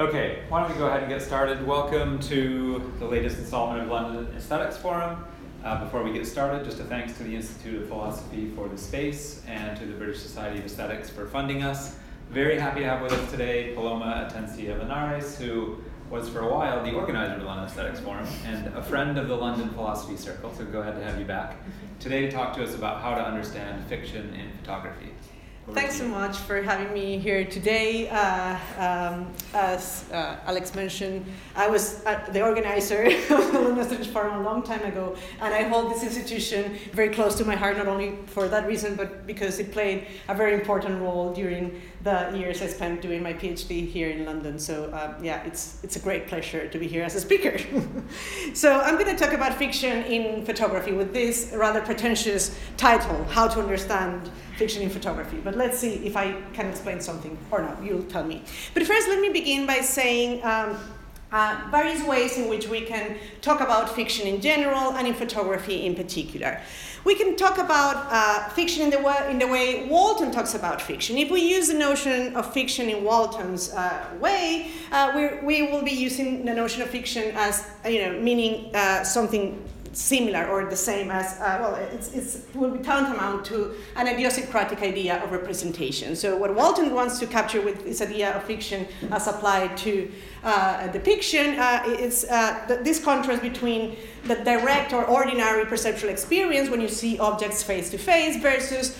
Okay, why don't we go ahead and get started. Welcome to the latest installment of London Aesthetics Forum. Before we get started, just a thanks to the Institute of Philosophy for the space and to the British Society of Aesthetics for funding us. Very happy to have with us today Paloma Atencia-Linares, who was for a while the organizer of the London Aesthetics Forum and a friend of the London Philosophy Circle, so go ahead and have you back today to talk to us about how to understand fiction in photography. Thanks so much for having me here today. As Alex mentioned, I was the organizer of the London Aesthetics Forum a long time ago, and I hold this institution very close to my heart, not only for that reason, but because it played a very important role during the years I spent doing my PhD here in London. So yeah, it's a great pleasure to be here as a speaker. So I'm going to talk about fiction in photography with this rather pretentious title, How to Understand Fiction in Photography. But let's see if I can explain something or not. You'll tell me. But first, let me begin by saying various ways in which we can talk about fiction in general and in photography in particular. We can talk about fiction in the way Walton talks about fiction. If we use the notion of fiction in Walton's way, we will be using the notion of fiction as, you know, meaning something similar or the same as, it will be tantamount to an idiosyncratic idea of representation. So what Walton wants to capture with this idea of fiction as applied to depiction is this contrast between the direct or ordinary perceptual experience when you see objects face to face versus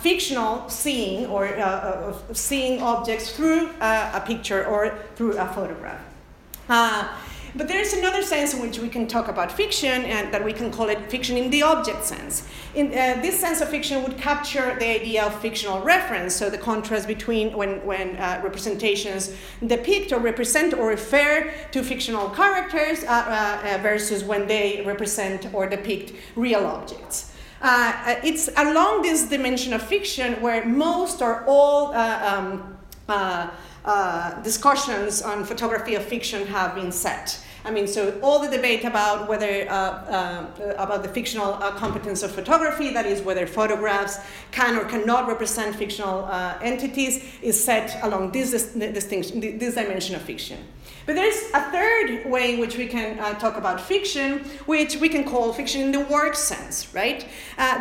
fictional seeing or seeing objects through a picture or through a photograph. But there's another sense in which we can talk about fiction, and that we can call it fiction in the object sense. In this sense of fiction would capture the idea of fictional reference, so the contrast between when representations depict or represent or refer to fictional characters versus when they represent or depict real objects. It's along this dimension of fiction where most or all discussions on photography of fiction have been set. I mean, so all the debate about whether about the fictional competence of photography, that is, whether photographs can or cannot represent fictional entities, is set along this dimension of fiction. But there is a third way in which we can talk about fiction, which we can call fiction in the work sense, right?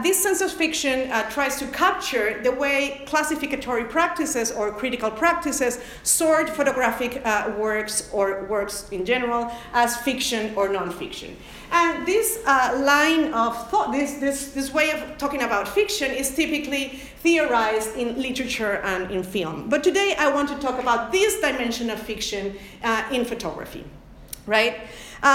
This sense of fiction tries to capture the way classificatory practices or critical practices sort photographic works or works in general as fiction or non-fiction. And this line of thought, this way of talking about fiction is typically theorized in literature and in film. But today I want to talk about this dimension of fiction in photography, right?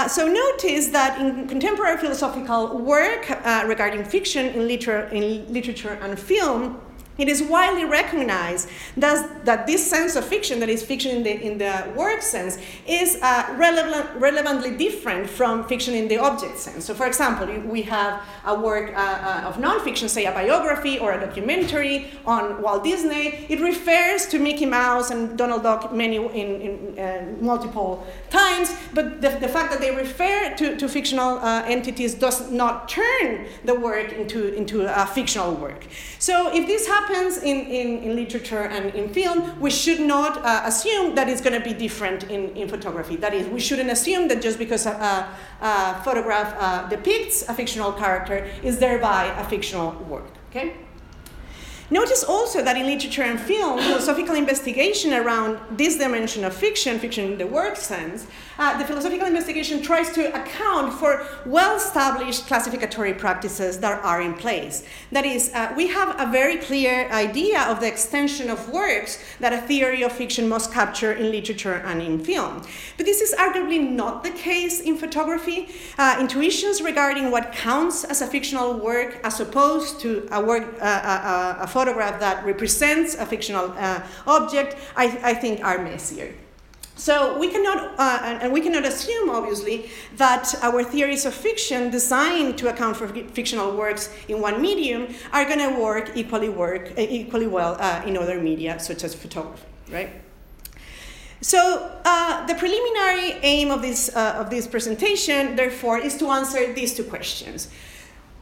So notice that in contemporary philosophical work regarding fiction in literature and film, it is widely recognized that this sense of fiction, that is fiction in the work sense, is relevantly different from fiction in the object sense. So for example, we have a work of nonfiction, say a biography or a documentary on Walt Disney. It refers to Mickey Mouse and Donald Duck multiple times, but the fact that they refer to fictional entities does not turn the work into a fictional work. So if this happens in literature and in film, we should not assume that it's going to be different in photography. That is, we shouldn't assume that just because a photograph depicts a fictional character is thereby a fictional work, okay? Notice also that in literature and film, philosophical investigation around this dimension of fiction, fiction in the work sense, the philosophical investigation tries to account for well-established classificatory practices that are in place. That is, we have a very clear idea of the extension of works that a theory of fiction must capture in literature and in film. But this is arguably not the case in photography. Intuitions regarding what counts as a fictional work as opposed to a work, a photograph that represents a fictional object, I think are messier. So we cannot, and we cannot assume, obviously, that our theories of fiction designed to account for fictional works in one medium are going to work equally well in other media, such as photography, right? So the preliminary aim of this presentation, therefore, is to answer these two questions.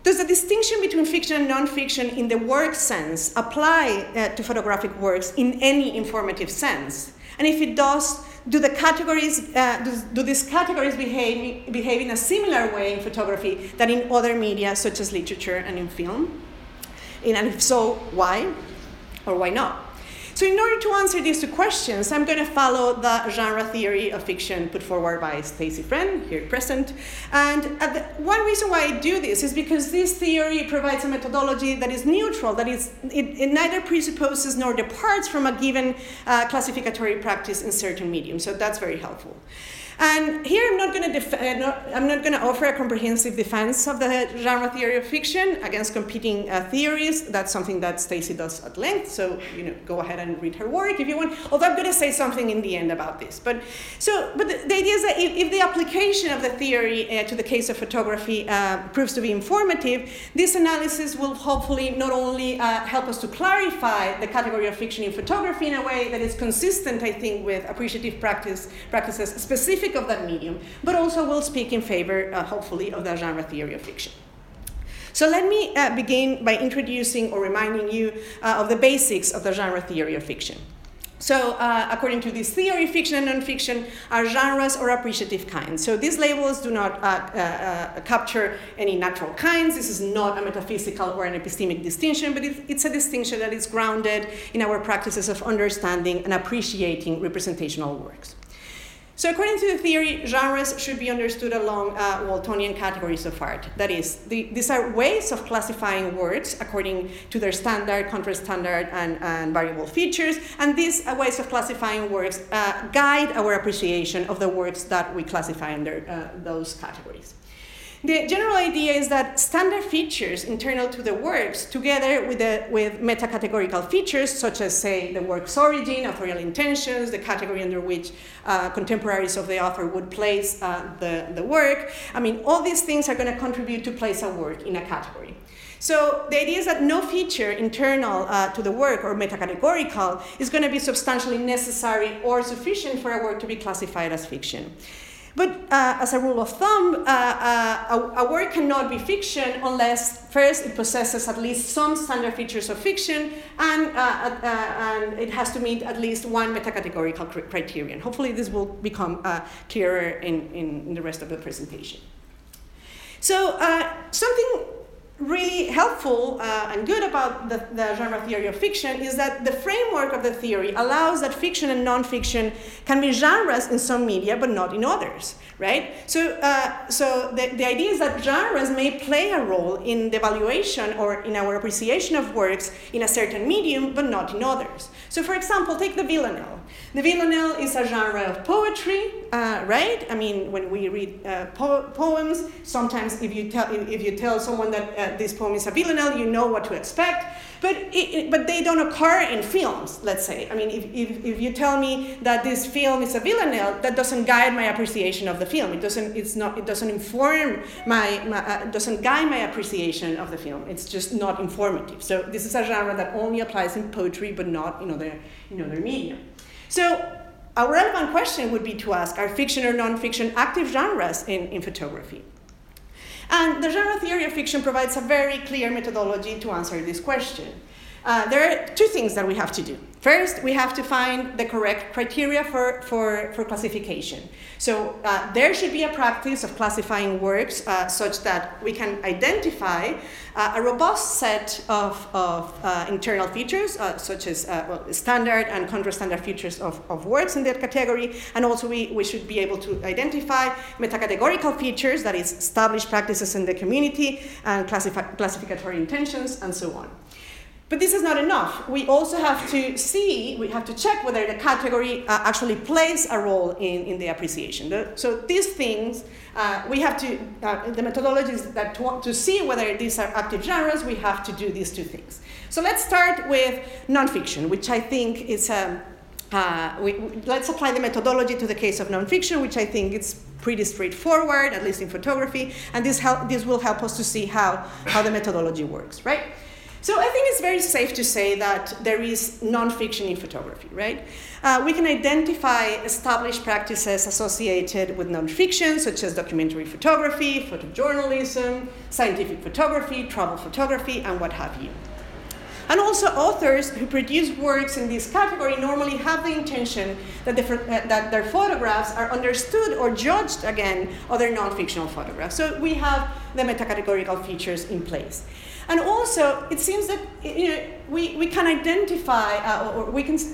Does the distinction between fiction and non-fiction in the work sense apply to photographic works in any informative sense? And if it does, do these categories behave in a similar way in photography than in other media such as literature and in film? And if so, why or why not? So in order to answer these two questions, I'm going to follow the genre theory of fiction put forward by Stacey Friend, here present. And one reason why I do this is because this theory provides a methodology that is neutral, that is, it neither presupposes nor departs from a given classificatory practice in certain mediums. So that's very helpful. And here I'm not going to offer a comprehensive defense of the genre theory of fiction against competing theories. That's something that Stacey does at length. So go ahead and read her work if you want. Although I'm going to say something in the end about this. But the idea is that if the application of the theory to the case of photography proves to be informative, this analysis will hopefully not only help us to clarify the category of fiction in photography in a way that is consistent, I think, with appreciative practices specific of that medium, but also will speak in favor, hopefully, of the genre theory of fiction. So let me begin by introducing or reminding you of the basics of the genre theory of fiction. So according to this theory, fiction and non-fiction are genres or appreciative kinds. So these labels do not capture any natural kinds. This is not a metaphysical or an epistemic distinction, but it's a distinction that is grounded in our practices of understanding and appreciating representational works. So according to the theory, genres should be understood along Waltonian categories of art. That is, these are ways of classifying works according to their standard, contrast standard, and variable features. And these ways of classifying works guide our appreciation of the works that we classify under those categories. The general idea is that standard features internal to the works, together with meta-categorical features, such as, say, the work's origin, authorial intentions, the category under which contemporaries of the author would place the work. I mean, all these things are going to contribute to place a work in a category. So the idea is that no feature internal to the work or meta-categorical is going to be substantially necessary or sufficient for a work to be classified as fiction. But as a rule of thumb, a work cannot be fiction unless first it possesses at least some standard features of fiction and it has to meet at least one metacategorical criterion. Hopefully this will become clearer in the rest of the presentation. So something really helpful and good about the genre theory of fiction is that the framework of the theory allows that fiction and non-fiction can be genres in some media but not in others, right? So the idea is that genres may play a role in the evaluation or in our appreciation of works in a certain medium but not in others. So for example, take the villanelle. The villanelle is a genre of poetry, right? I mean, when we read poems, sometimes if you tell someone that this poem is a villanelle, you know what to expect. But they don't occur in films, let's say. I mean, if you tell me that this film is a villanelle, that doesn't guide my appreciation of the film. It doesn't guide my appreciation of the film. It's just not informative. So this is a genre that only applies in poetry, but not in other media. So a relevant question would be to ask, are fiction or non-fiction active genres in photography? And the genre theory of fiction provides a very clear methodology to answer this question. There are two things that we have to do. First, we have to find the correct criteria for classification. So there should be a practice of classifying works such that we can identify a robust set of internal features, such as standard and contrastandard features of works in that category. And also we should be able to identify metacategorical features, that is, established practices in the community, and classificatory intentions, and so on. But this is not enough. We also have to check whether the category actually plays a role in the appreciation. So these things, the methodologies that to see whether these are active genres, we have to do these two things. So let's start with nonfiction, which I think is let's apply the methodology to the case of nonfiction, which I think it's pretty straightforward, at least in photography, and this will help us to see how the methodology works, right? So I think it's very safe to say that there is non-fiction in photography, right? We can identify established practices associated with non-fiction, such as documentary photography, photojournalism, scientific photography, travel photography, and what have you. And also authors who produce works in this category normally have the intention that, that their photographs are understood or judged against other non-fictional photographs. So we have the metacategorical features in place. And also, it seems that we can identify,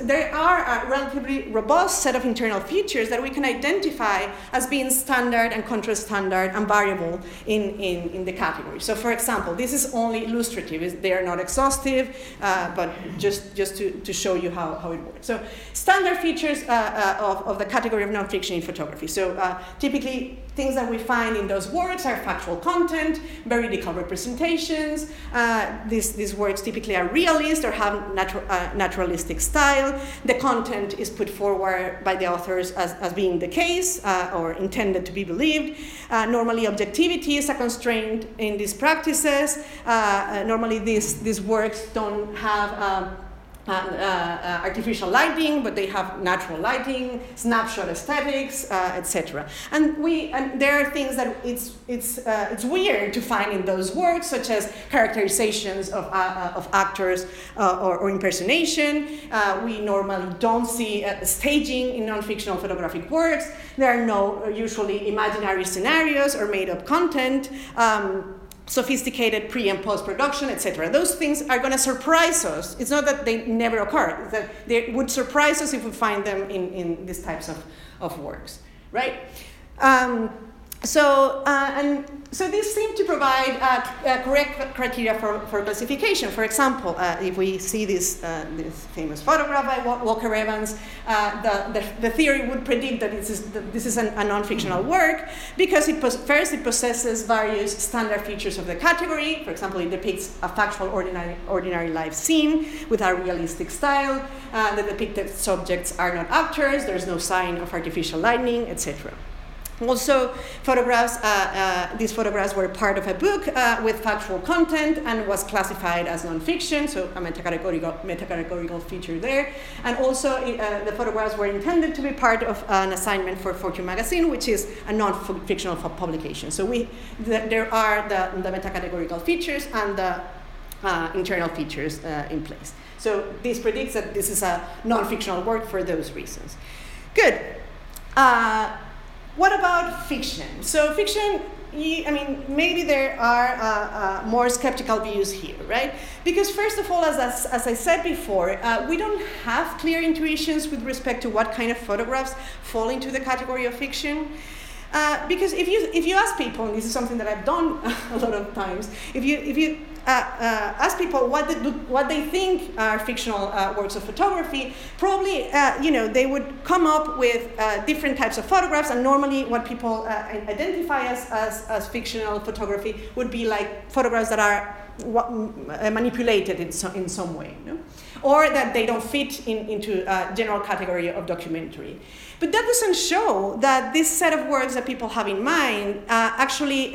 there are a relatively robust set of internal features that we can identify as being standard and contra-standard and variable in the category. So, for example, this is only illustrative; they are not exhaustive, but just to show you how it works. So, standard features of the category of non-fiction in photography. So, typically, things that we find in those works are factual content, veridical representations. These works typically are realist or have naturalistic style. The content is put forward by the authors as being the case or intended to be believed. Normally, objectivity is a constraint in these practices. Normally, these works don't have artificial lighting, but they have natural lighting, snapshot aesthetics, etc. And there are things that it's weird to find in those works, such as characterizations of actors or impersonation. We normally don't see staging in non-fictional photographic works. There are no usually imaginary scenarios or made-up content. Sophisticated pre- and post-production, etc. Those things are going to surprise us. It's not that they never occur. It's that they would surprise us if we find them in these types of works, right? So these seem to provide correct criteria for classification. For example, if we see this famous photograph by Walker Evans, the theory would predict that this is a non-fictional work because it possesses various standard features of the category. For example, it depicts a factual ordinary life scene with a realistic style. The depicted subjects are not actors. There's no sign of artificial lighting, etc. Also, these photographs were part of a book with factual content and was classified as non-fiction, so a metacategorical feature there. And also, the photographs were intended to be part of an assignment for Fortune magazine, which is a non-fictional publication. So there are the metacategorical features and the internal features in place. So this predicts that this is a non-fictional work for those reasons. Good. What about fiction? So fiction, maybe there are more skeptical views here, right? Because first of all, as I said before, we don't have clear intuitions with respect to what kind of photographs fall into the category of fiction. Because if you ask people, and this is something that I've done a lot of times, if you ask people what they think are fictional works of photography, probably they would come up with different types of photographs, and normally what people identify as fictional photography would be like photographs that are manipulated in some way, no? Or that they don't fit into a general category of documentary. But that doesn't show that this set of works that people have in mind actually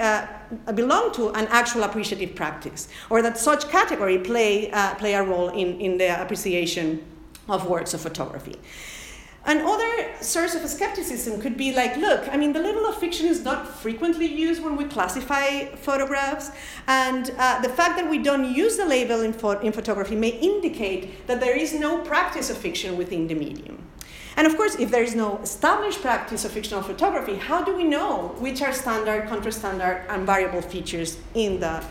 belong to an actual appreciative practice, or that such category play a role in the appreciation of works of photography. Another source of skepticism could be like, look, the level of fiction is not frequently used when we classify photographs, and the fact that we don't use the label in photography may indicate that there is no practice of fiction within the medium. And of course, if there is no established practice of fictional photography, how do we know which are standard, contra-standard, and variable features in a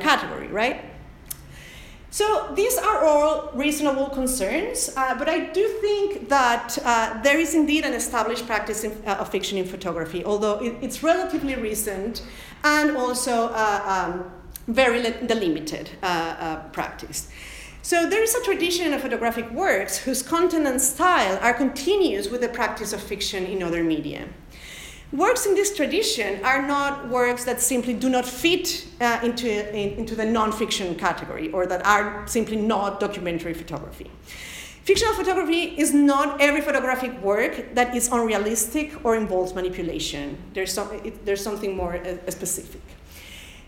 category, right? So these are all reasonable concerns, but I do think that there is indeed an established practice of fiction in photography, although it's relatively recent and also very limited practice. So there is a tradition of photographic works whose content and style are continuous with the practice of fiction in other media. Works in this tradition are not works that simply do not fit into the non-fiction category, or that are simply not documentary photography. Fictional photography is not every photographic work that is unrealistic or involves manipulation. There's something more specific.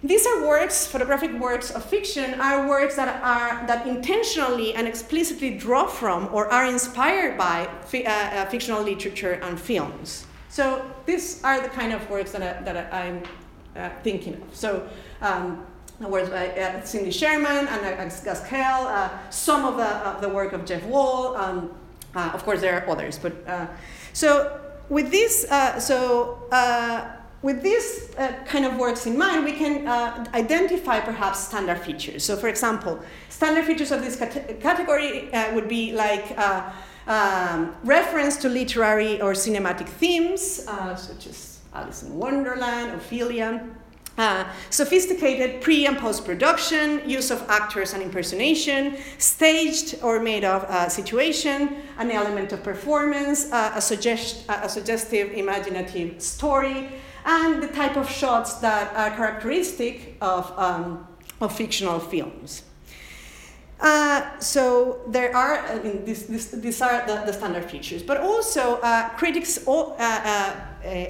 These are works, photographic works of fiction, are works that intentionally and explicitly draw from or are inspired by fictional literature and films. So these are the kind of works that I'm thinking of. So The work by Cindy Sherman and Gus Kale, some of the work of Jeff Wall. Of course, there are others. But so with these kind of works in mind, we can identify perhaps standard features. So, for example, standard features of this category would be like reference to literary or cinematic themes, such as Alice in Wonderland, Ophelia. Sophisticated pre and post production, use of actors and impersonation, staged or made of situation, an element of performance, a suggestive imaginative story, and the type of shots that are characteristic of fictional films. So there are, I mean, these are the standard features, but also critics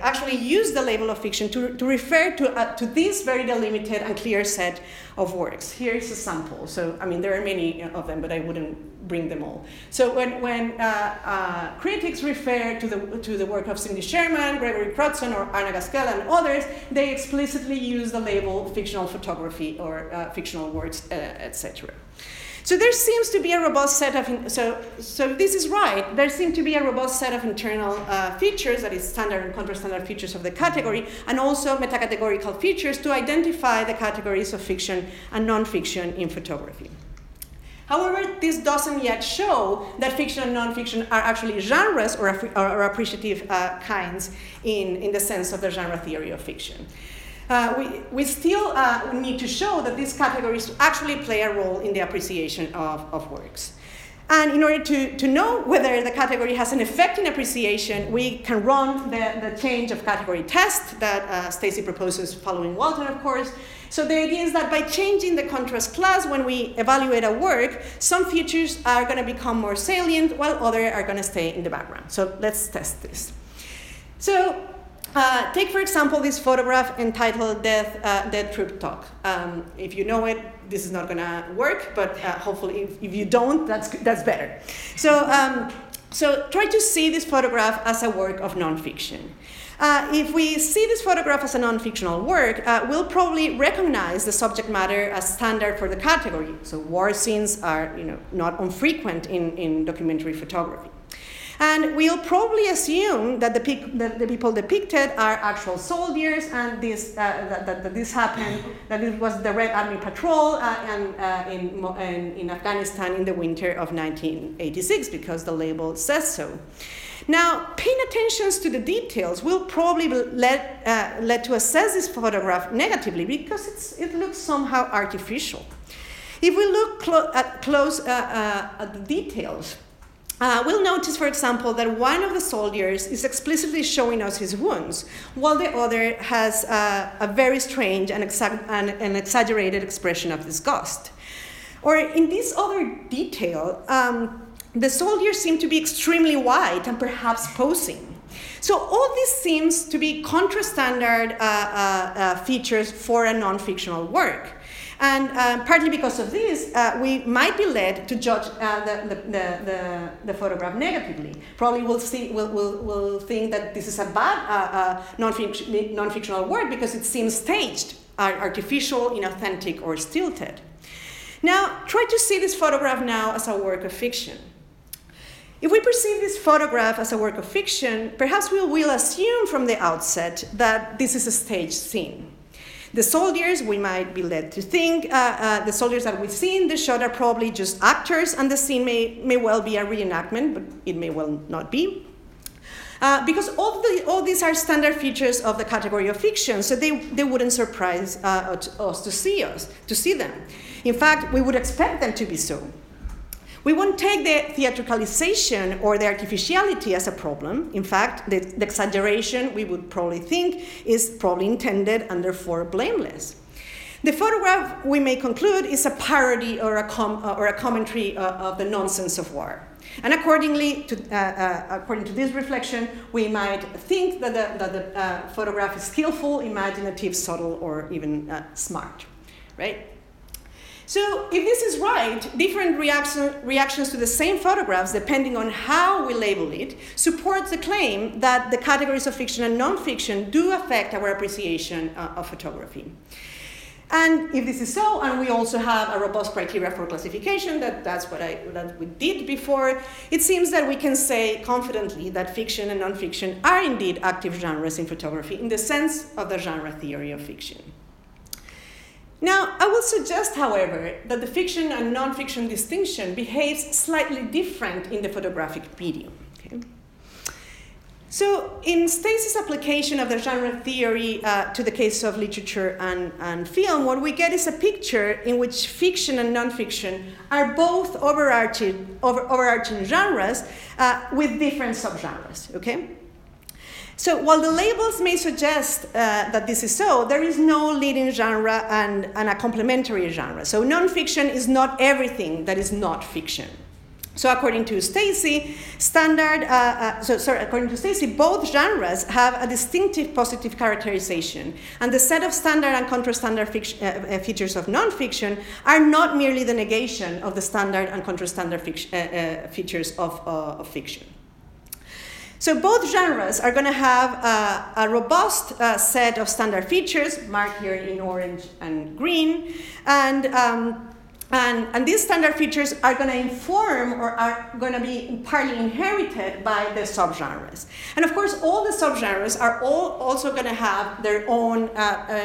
actually use the label of fiction to refer to this very delimited and clear set of works. Here is a sample. So, I mean, there are many of them, but I wouldn't bring them all. So when critics refer to the work of Cindy Sherman, Gregory Crewdson, or Anna Gaskell, and others, they explicitly use the label fictional photography or fictional works, etc. So there seems to be a robust set of, so this is right, there seems to be a robust set of internal features, that is standard and counter-standard features of the category, and also metacategorical features to identify the categories of fiction and non-fiction in photography. However, this doesn't yet show that fiction and non-fiction are actually genres or appreciative kinds in the sense of the genre theory of fiction. We still need to show that these categories actually play a role in the appreciation of works. And in order to know whether the category has an effect in appreciation, we can run the change of category test that Stacey proposes following Walton, of course. So the idea is that by changing the contrast class when we evaluate a work, some features are going to become more salient while others are going to stay in the background. So let's test this. So, take, for example, this photograph entitled Death Troop Talk. If you know it, this is not going to work, but hopefully if you don't, that's better. So try to see this photograph as a work of nonfiction. If we see this photograph as a non-fictional work, we'll probably recognize the subject matter as standard for the category. So war scenes are, not infrequent in documentary photography. And we'll probably assume that the people depicted are actual soldiers, and this happened, that it was the Red Army Patrol in Afghanistan in the winter of 1986, because the label says so. Now, paying attention to the details will probably lead to assess this photograph negatively, because it looks somehow artificial. If we look close at the details, we'll notice, for example, that one of the soldiers is explicitly showing us his wounds, while the other has a very strange and an exaggerated expression of disgust. Or in this other detail, the soldiers seem to be extremely white and perhaps posing. So all this seems to be contrastandard features for a non-fictional work. And partly because of this, we might be led to judge the photograph negatively. Probably we'll think that this is a bad non-fictional work because it seems staged, artificial, inauthentic, or stilted. Now, try to see this photograph now as a work of fiction. If we perceive this photograph as a work of fiction, perhaps we will assume from the outset that this is a staged scene. The soldiers, we might be led to think, the soldiers that we see in the shot are probably just actors, and the scene may well be a reenactment, but it may well not be. Because all these are standard features of the category of fiction, so they wouldn't surprise us to see them. In fact, we would expect them to be so. We won't take the theatricalization or the artificiality as a problem. In fact, the exaggeration we would probably think is probably intended and therefore blameless. The photograph, we may conclude, is a parody or a commentary of the nonsense of war. And according to this reflection, we might think that the photograph is skillful, imaginative, subtle, or even smart, right? So if this is right, different reactions to the same photographs, depending on how we label it, supports the claim that the categories of fiction and non-fiction do affect our appreciation of photography. And if this is so, and we also have a robust criteria for classification, that's what we did before, it seems that we can say confidently that fiction and nonfiction are indeed active genres in photography in the sense of the genre theory of fiction. Now, I will suggest, however, that the fiction and nonfiction distinction behaves slightly different in the photographic medium. Okay? So in Stacey's application of the genre theory to the case of literature and film, what we get is a picture in which fiction and nonfiction are both overarching genres with different subgenres. Okay? So while the labels may suggest that this is so, there is no leading genre and a complementary genre. So nonfiction is not everything that is not fiction. So according to Stacey, both genres have a distinctive positive characterization, and the set of standard and contrastandard features of nonfiction are not merely the negation of the standard and contrastandard features of fiction. So both genres are going to have a robust set of standard features, marked here in orange and green, and these standard features are going to inform or are going to be partly inherited by the subgenres. And of course, all the subgenres are all also going to have their own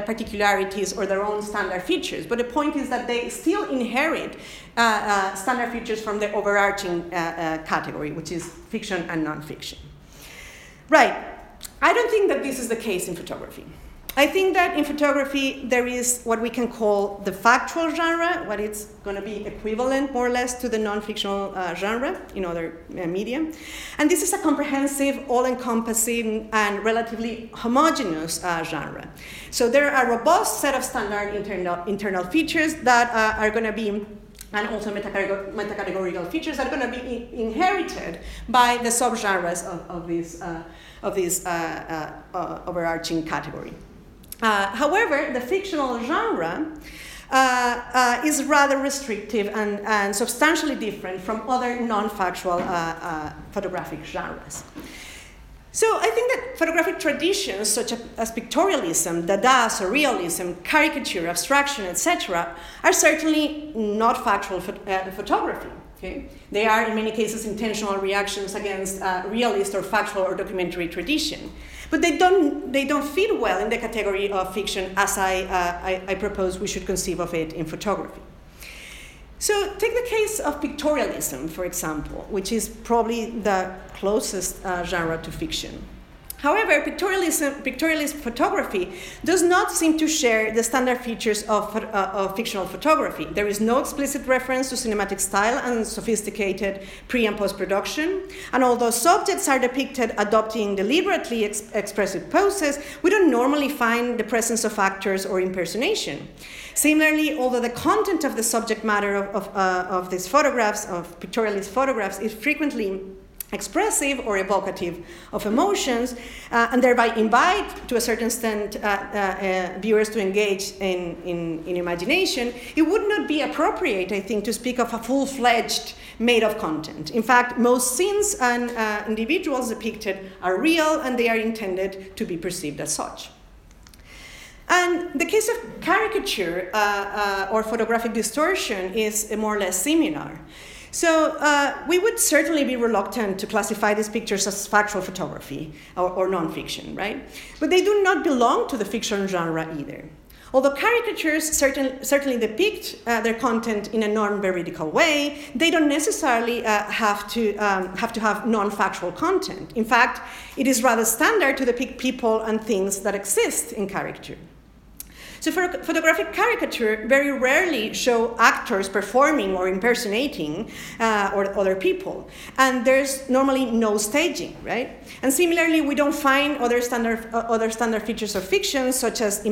particularities or their own standard features. But the point is that they still inherit standard features from the overarching category, which is fiction and nonfiction. Right, I don't think that this is the case in photography. I think that in photography, there is what we can call the factual genre, what it's going to be equivalent, more or less, to the non-fictional genre in other media. And this is a comprehensive, all-encompassing, and relatively homogeneous genre. So there are a robust set of standard internal features that are going to be, and also metacategorical features that are going to be inherited by the subgenres of this overarching category. However, the fictional genre is rather restrictive and substantially different from other non-factual photographic genres. So I think that photographic traditions such as pictorialism, Dada, surrealism, caricature, abstraction, etc., are certainly not factual photography. Okay? They are, in many cases, intentional reactions against realist or factual or documentary tradition. But they don't fit well in the category of fiction as I propose we should conceive of it in photography. So take the case of pictorialism, for example, which is probably the closest genre to fiction. However, pictorialist photography does not seem to share the standard features of fictional photography. There is no explicit reference to cinematic style and sophisticated pre- and post-production. And although subjects are depicted adopting deliberately expressive poses, we don't normally find the presence of actors or impersonation. Similarly, although the content of the subject matter of these photographs, of pictorialist photographs, is frequently expressive or evocative of emotions, and thereby invite, to a certain extent, viewers to engage in imagination, it would not be appropriate, I think, to speak of a full-fledged made-up content. In fact, most scenes and individuals depicted are real, and they are intended to be perceived as such. And the case of caricature or photographic distortion is more or less similar. So we would certainly be reluctant to classify these pictures as factual photography or nonfiction, right? But they do not belong to the fiction genre either. Although caricatures certainly depict their content in a non-veridical way, they don't necessarily have to have non-factual content. In fact, it is rather standard to depict people and things that exist in caricature. So photographic caricature very rarely show actors performing or impersonating or other people. And there's normally no staging, right? And similarly, we don't find other standard features of fiction, such as an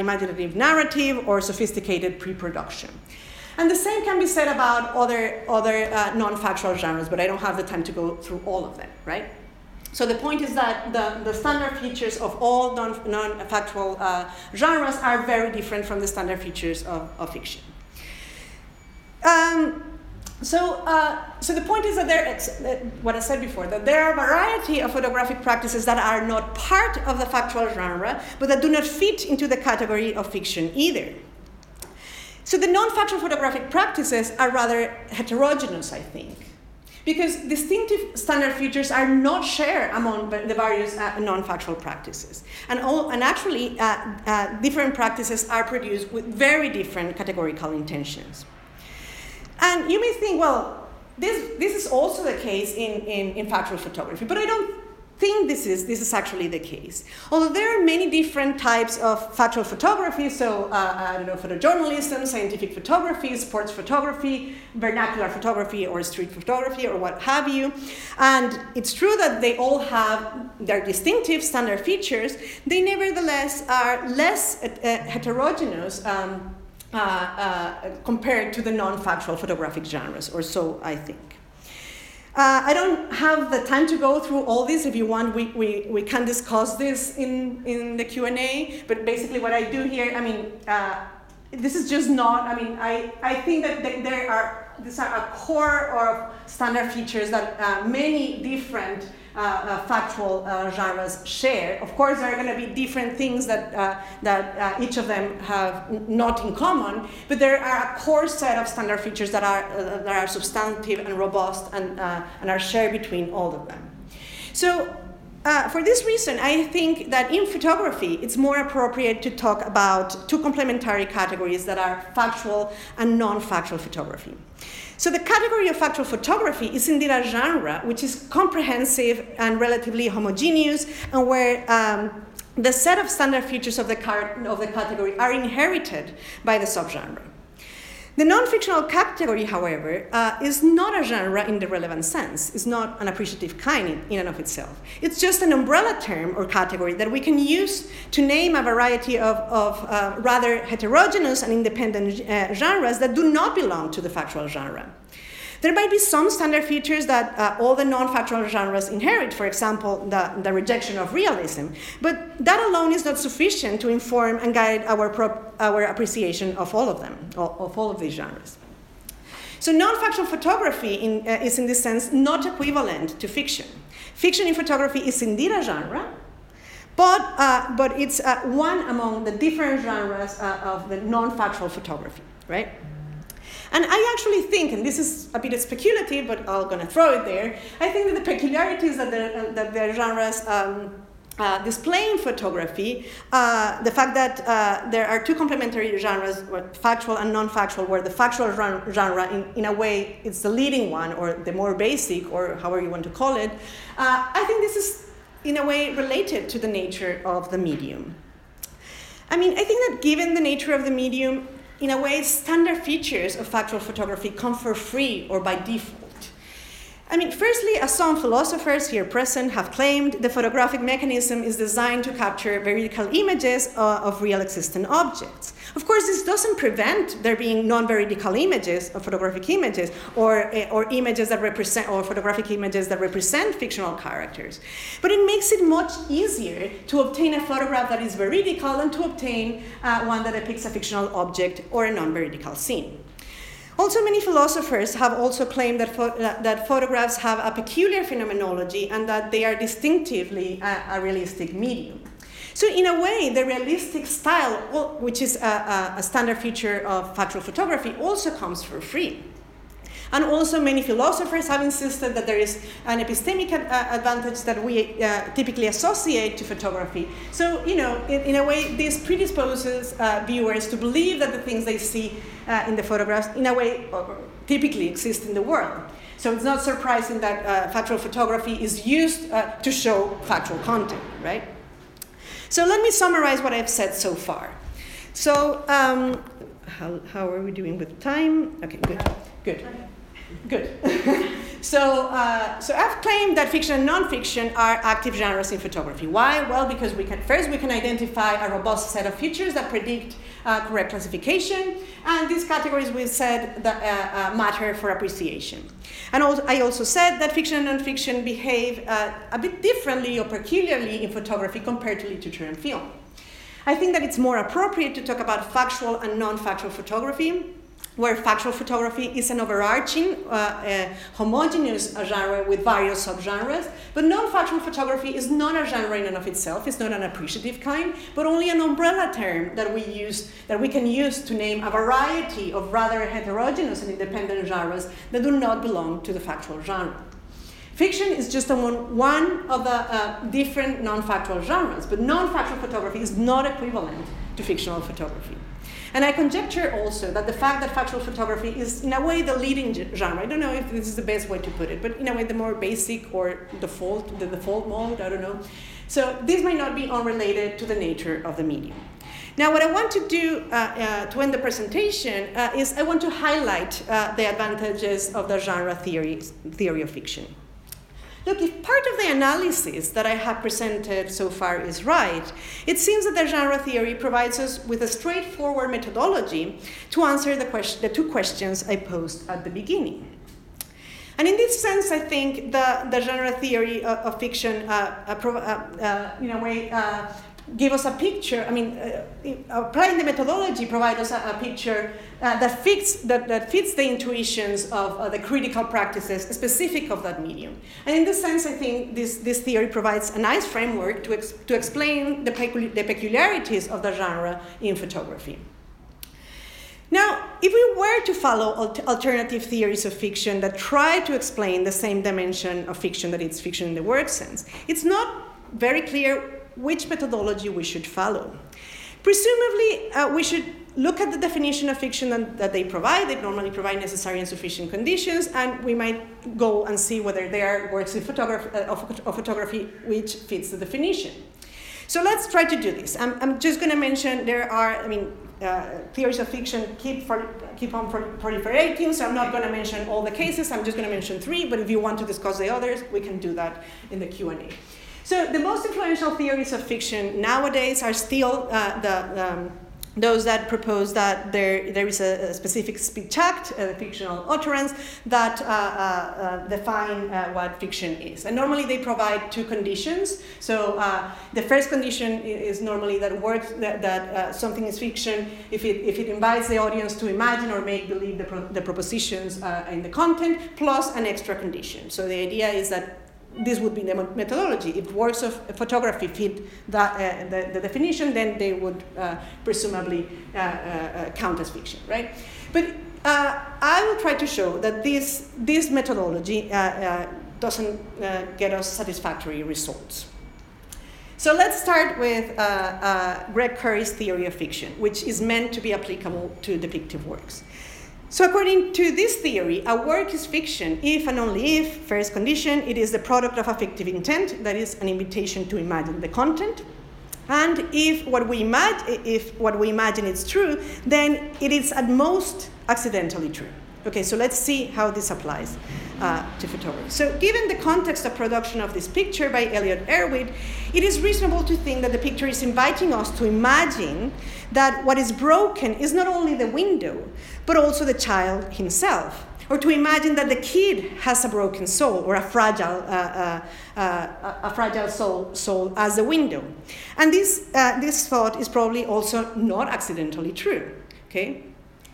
imaginative narrative or sophisticated pre-production. And the same can be said about other non-factual genres, but I don't have the time to go through all of them, right? So the point is that the standard features of all non-factual genres are very different from the standard features of fiction. So the point is that what I said before, that there are a variety of photographic practices that are not part of the factual genre, but that do not fit into the category of fiction either. So the non-factual photographic practices are rather heterogeneous, I think, because distinctive standard features are not shared among the various non-factual practices. And actually, different practices are produced with very different categorical intentions. And you may think, well, this is also the case in factual photography, but I don't think this is actually the case. Although there are many different types of factual photography, so I don't know, photojournalism, scientific photography, sports photography, vernacular photography, or street photography, or what have you. And it's true that they all have their distinctive standard features. They nevertheless are less heterogeneous compared to the non-factual photographic genres, or so I think. I don't have the time to go through all this. If you want, we can discuss this in the Q&A, but basically what I do here, this is just not, I think that these are a core of standard features that many different factual genres share. Of course, there are going to be different things that each of them have not in common, but there are a core set of standard features that are substantive and robust and are shared between all of them. So, for this reason, I think that in photography, it's more appropriate to talk about two complementary categories that are factual and non-factual photography. So the category of factual photography is indeed a genre which is comprehensive and relatively homogeneous, and where the set of standard features of the category are inherited by the subgenre. The non-fictional category, however, is not a genre in the relevant sense. It's not an appreciative kind in and of itself. It's just an umbrella term or category that we can use to name a variety of rather heterogeneous and independent genres that do not belong to the factual genre. There might be some standard features that all the non-factual genres inherit, for example, the rejection of realism, but that alone is not sufficient to inform and guide our appreciation of all of them, of all of these genres. So non-factual photography is in this sense not equivalent to fiction. Fiction in photography is indeed a genre, but it's one among the different genres of the non-factual photography, right? And I actually think, and this is a bit speculative, but I'm going to throw it there, I think that the peculiarities that the genres display in photography, the fact that there are two complementary genres, factual and non-factual, where the factual genre, in a way, it's the leading one, or the more basic, or however you want to call it, I think this is, in a way, related to the nature of the medium. I think that given the nature of the medium, in a way, standard features of factual photography come for free or by default. Firstly, as some philosophers here present have claimed, the photographic mechanism is designed to capture veridical images of real existent objects. Of course, this doesn't prevent there being non-veridical images or photographic images or images that represent or photographic images that represent fictional characters. But it makes it much easier to obtain a photograph that is veridical than to obtain one that depicts a fictional object or a non-veridical scene. Also, many philosophers have also claimed that photographs have a peculiar phenomenology and that they are distinctively a realistic medium. So in a way, the realistic style, which is a standard feature of factual photography, also comes for free. And also many philosophers have insisted that there is an epistemic advantage that we typically associate to photography. So, in a way, this predisposes viewers to believe that the things they see in the photographs, in a way, typically exist in the world. So it's not surprising that factual photography is used to show factual content, right? So let me summarize what I've said so far. So how are we doing with time? Okay, good. So I've claimed that fiction and non-fiction are active genres in photography. Why? Well, because we can identify a robust set of features that predict correct classification, and these categories we've said that matter for appreciation. And I also said that fiction and non-fiction behave a bit differently or peculiarly in photography compared to literature and film. I think that it's more appropriate to talk about factual and non-factual photography, where factual photography is an overarching, homogeneous genre with various subgenres, but non-factual photography is not a genre in and of itself, it's not an appreciative kind, but only an umbrella term that we use, that we can use to name a variety of rather heterogeneous and independent genres that do not belong to the factual genre. Fiction is just one of the different non-factual genres, but non-factual photography is not equivalent to fictional photography. And I conjecture also that the fact that factual photography is, in a way, the leading genre. I don't know if this is the best way to put it, but in a way, the more basic or default, the default mode, I don't know. So this might not be unrelated to the nature of the medium. Now, what I want to do to end the presentation is I want to highlight the advantages of the genre theory of fiction. Look, if part of the analysis that I have presented so far is right, it seems that the genre theory provides us with a straightforward methodology to answer the two questions I posed at the beginning. And in this sense, I think the genre theory of fiction, in a way, give us a picture, I mean, applying the methodology provides us a picture that fits the intuitions of the critical practices specific of that medium. And in this sense, I think this theory provides a nice framework to explain the peculiarities of the genre in photography. Now, if we were to follow alternative theories of fiction that try to explain the same dimension of fiction that it's fiction in the word sense, it's not very clear which methodology we should follow. Presumably, we should look at the definition of fiction that they provide. They normally provide necessary and sufficient conditions, and we might go and see whether there are works of photography which fits the definition. So let's try to do this. I'm just going to mention there are, theories of fiction keep on proliferating, so I'm not going to mention all the cases. I'm just going to mention three, but if you want to discuss the others, we can do that in the Q&A. So the most influential theories of fiction nowadays are still those that propose that there is a specific speech act, a fictional utterance, that define what fiction is. And normally they provide two conditions. So the first condition is normally that something is fiction if it invites the audience to imagine or make believe the propositions in the content, plus an extra condition. So the idea is that this would be the methodology. If works of photography fit that, the definition, then they would presumably count as fiction, right? But I will try to show that this methodology doesn't get us satisfactory results. So let's start with Greg Curry's theory of fiction, which is meant to be applicable to depictive works. So according to this theory, a work is fiction if and only if, first condition, it is the product of a fictive intent, that is an invitation to imagine the content. And if what we imagine is true, then it is at most accidentally true. Okay, so let's see how this applies to photography. So given the context of production of this picture by Elliot Erwitt, it is reasonable to think that the picture is inviting us to imagine that what is broken is not only the window, but also the child himself, or to imagine that the kid has a broken soul or a fragile soul as the window. And this thought is probably also not accidentally true, okay?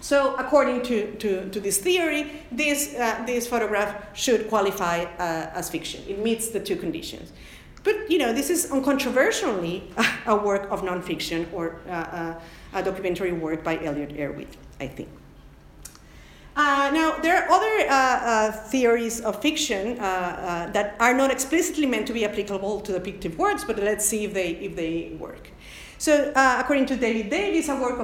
So according to this theory, this photograph should qualify as fiction. It meets the two conditions. But, this is uncontroversially a work of non-fiction or a documentary work by Elliot Erwitt, I think. Now, there are other theories of fiction that are not explicitly meant to be applicable to depictive works, but let's see if they work. So, according to David Davies, a work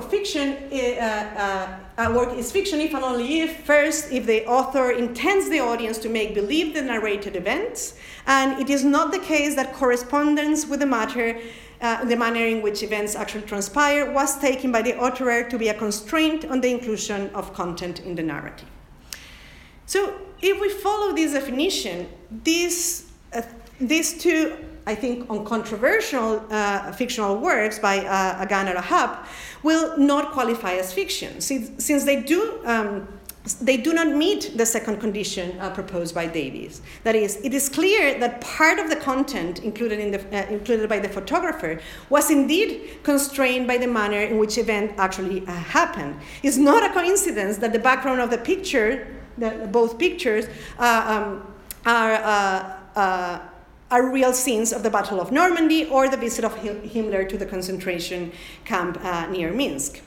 is fiction if and only if, first, if the author intends the audience to make believe the narrated events, and it is not the case that correspondence with the matter, the manner in which events actually transpire, was taken by the authorer to be a constraint on the inclusion of content in the narrative. So, if we follow this definition, these two, I think, uncontroversial fictional works by Aghan and Rahab will not qualify as fiction, since they do they do not meet the second condition proposed by Davies. That is, it is clear that part of the content included, included by the photographer was indeed constrained by the manner in which event actually happened. It's not a coincidence that the background of the picture, both pictures, are real scenes of the Battle of Normandy or the visit of Himmler to the concentration camp near Minsk.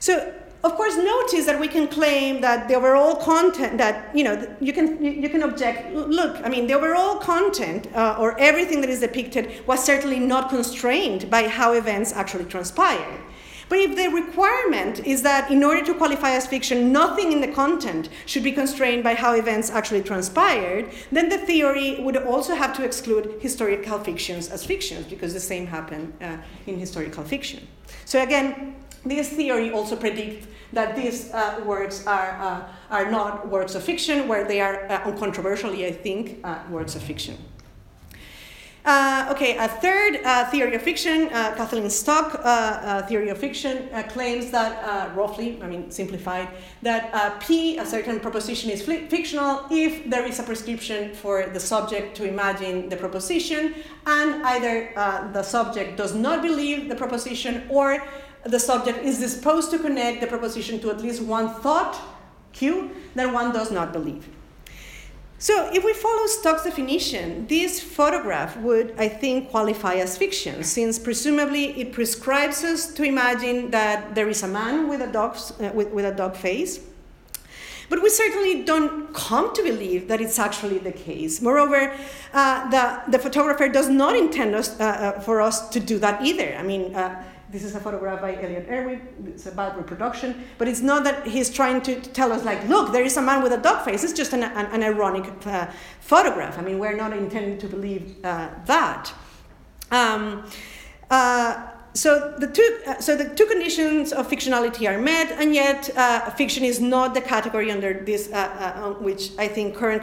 So, of course, notice that we can claim that the overall content that, you know, you can object, look, I mean, the overall content or everything that is depicted was certainly not constrained by how events actually transpired. But if the requirement is that in order to qualify as fiction, nothing in the content should be constrained by how events actually transpired, then the theory would also have to exclude historical fictions as fictions, because the same happened in historical fiction. So again, this theory also predicts that these works are not works of fiction, where they are uncontroversially, I think, works of fiction. Okay, a third theory of fiction, Kathleen Stock, theory of fiction, claims that, roughly, I mean, simplified, that P, a certain proposition, is fictional if there is a prescription for the subject to imagine the proposition, and either the subject does not believe the proposition, or the subject is disposed to connect the proposition to at least one thought, Q, that one does not believe. So if we follow Stock's definition, this photograph would, I think, qualify as fiction, since presumably it prescribes us to imagine that there is a man with a dog face. But we certainly don't come to believe that it's actually the case. Moreover, the photographer does not intend us, for us to do that either. I mean, this is a photograph by Elliot Erwitt. It's a bad reproduction, but it's not that he's trying to tell us, like, look, there is a man with a dog face. It's just an ironic photograph. I mean, we're not intending to believe that. So the two conditions of fictionality are met, and yet fiction is not the category under this, on which I think current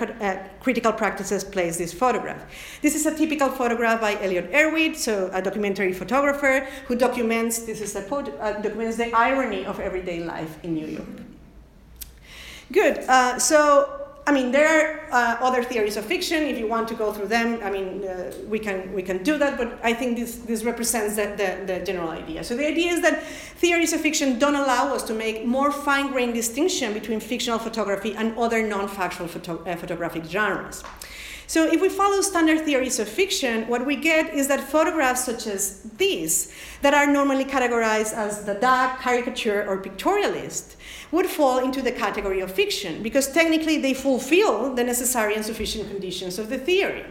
critical practices place this photograph. This is a typical photograph by Elliot Erwitt, so a documentary photographer who documents. This is a quote, documents the irony of everyday life in New York. Good. So. I mean, there are other theories of fiction. If you want to go through them, I mean, we can do that, but I think this represents the general idea. So the idea is that theories of fiction don't allow us to make more fine-grained distinction between fictional photography and other non-factual photographic genres. So if we follow standard theories of fiction, what we get is that photographs such as these, that are normally categorized as the dark, caricature, or pictorialist, would fall into the category of fiction, because technically they fulfill the necessary and sufficient conditions of the theory.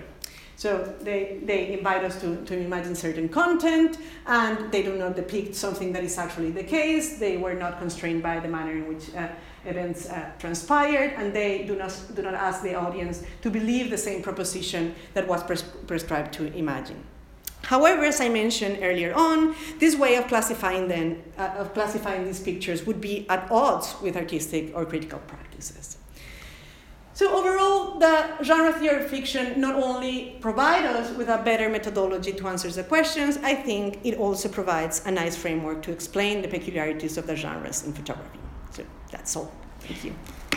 So they invite us to imagine certain content, and they do not depict something that is actually the case. They were not constrained by the manner in which events transpired, and they do not ask the audience to believe the same proposition that was prescribed to imagine. However, as I mentioned earlier on, this way of classifying these pictures would be at odds with artistic or critical practices. So overall, the genre theory of fiction not only provides us with a better methodology to answer the questions, I think it also provides a nice framework to explain the peculiarities of the genres in photography. So that's all. Thank you.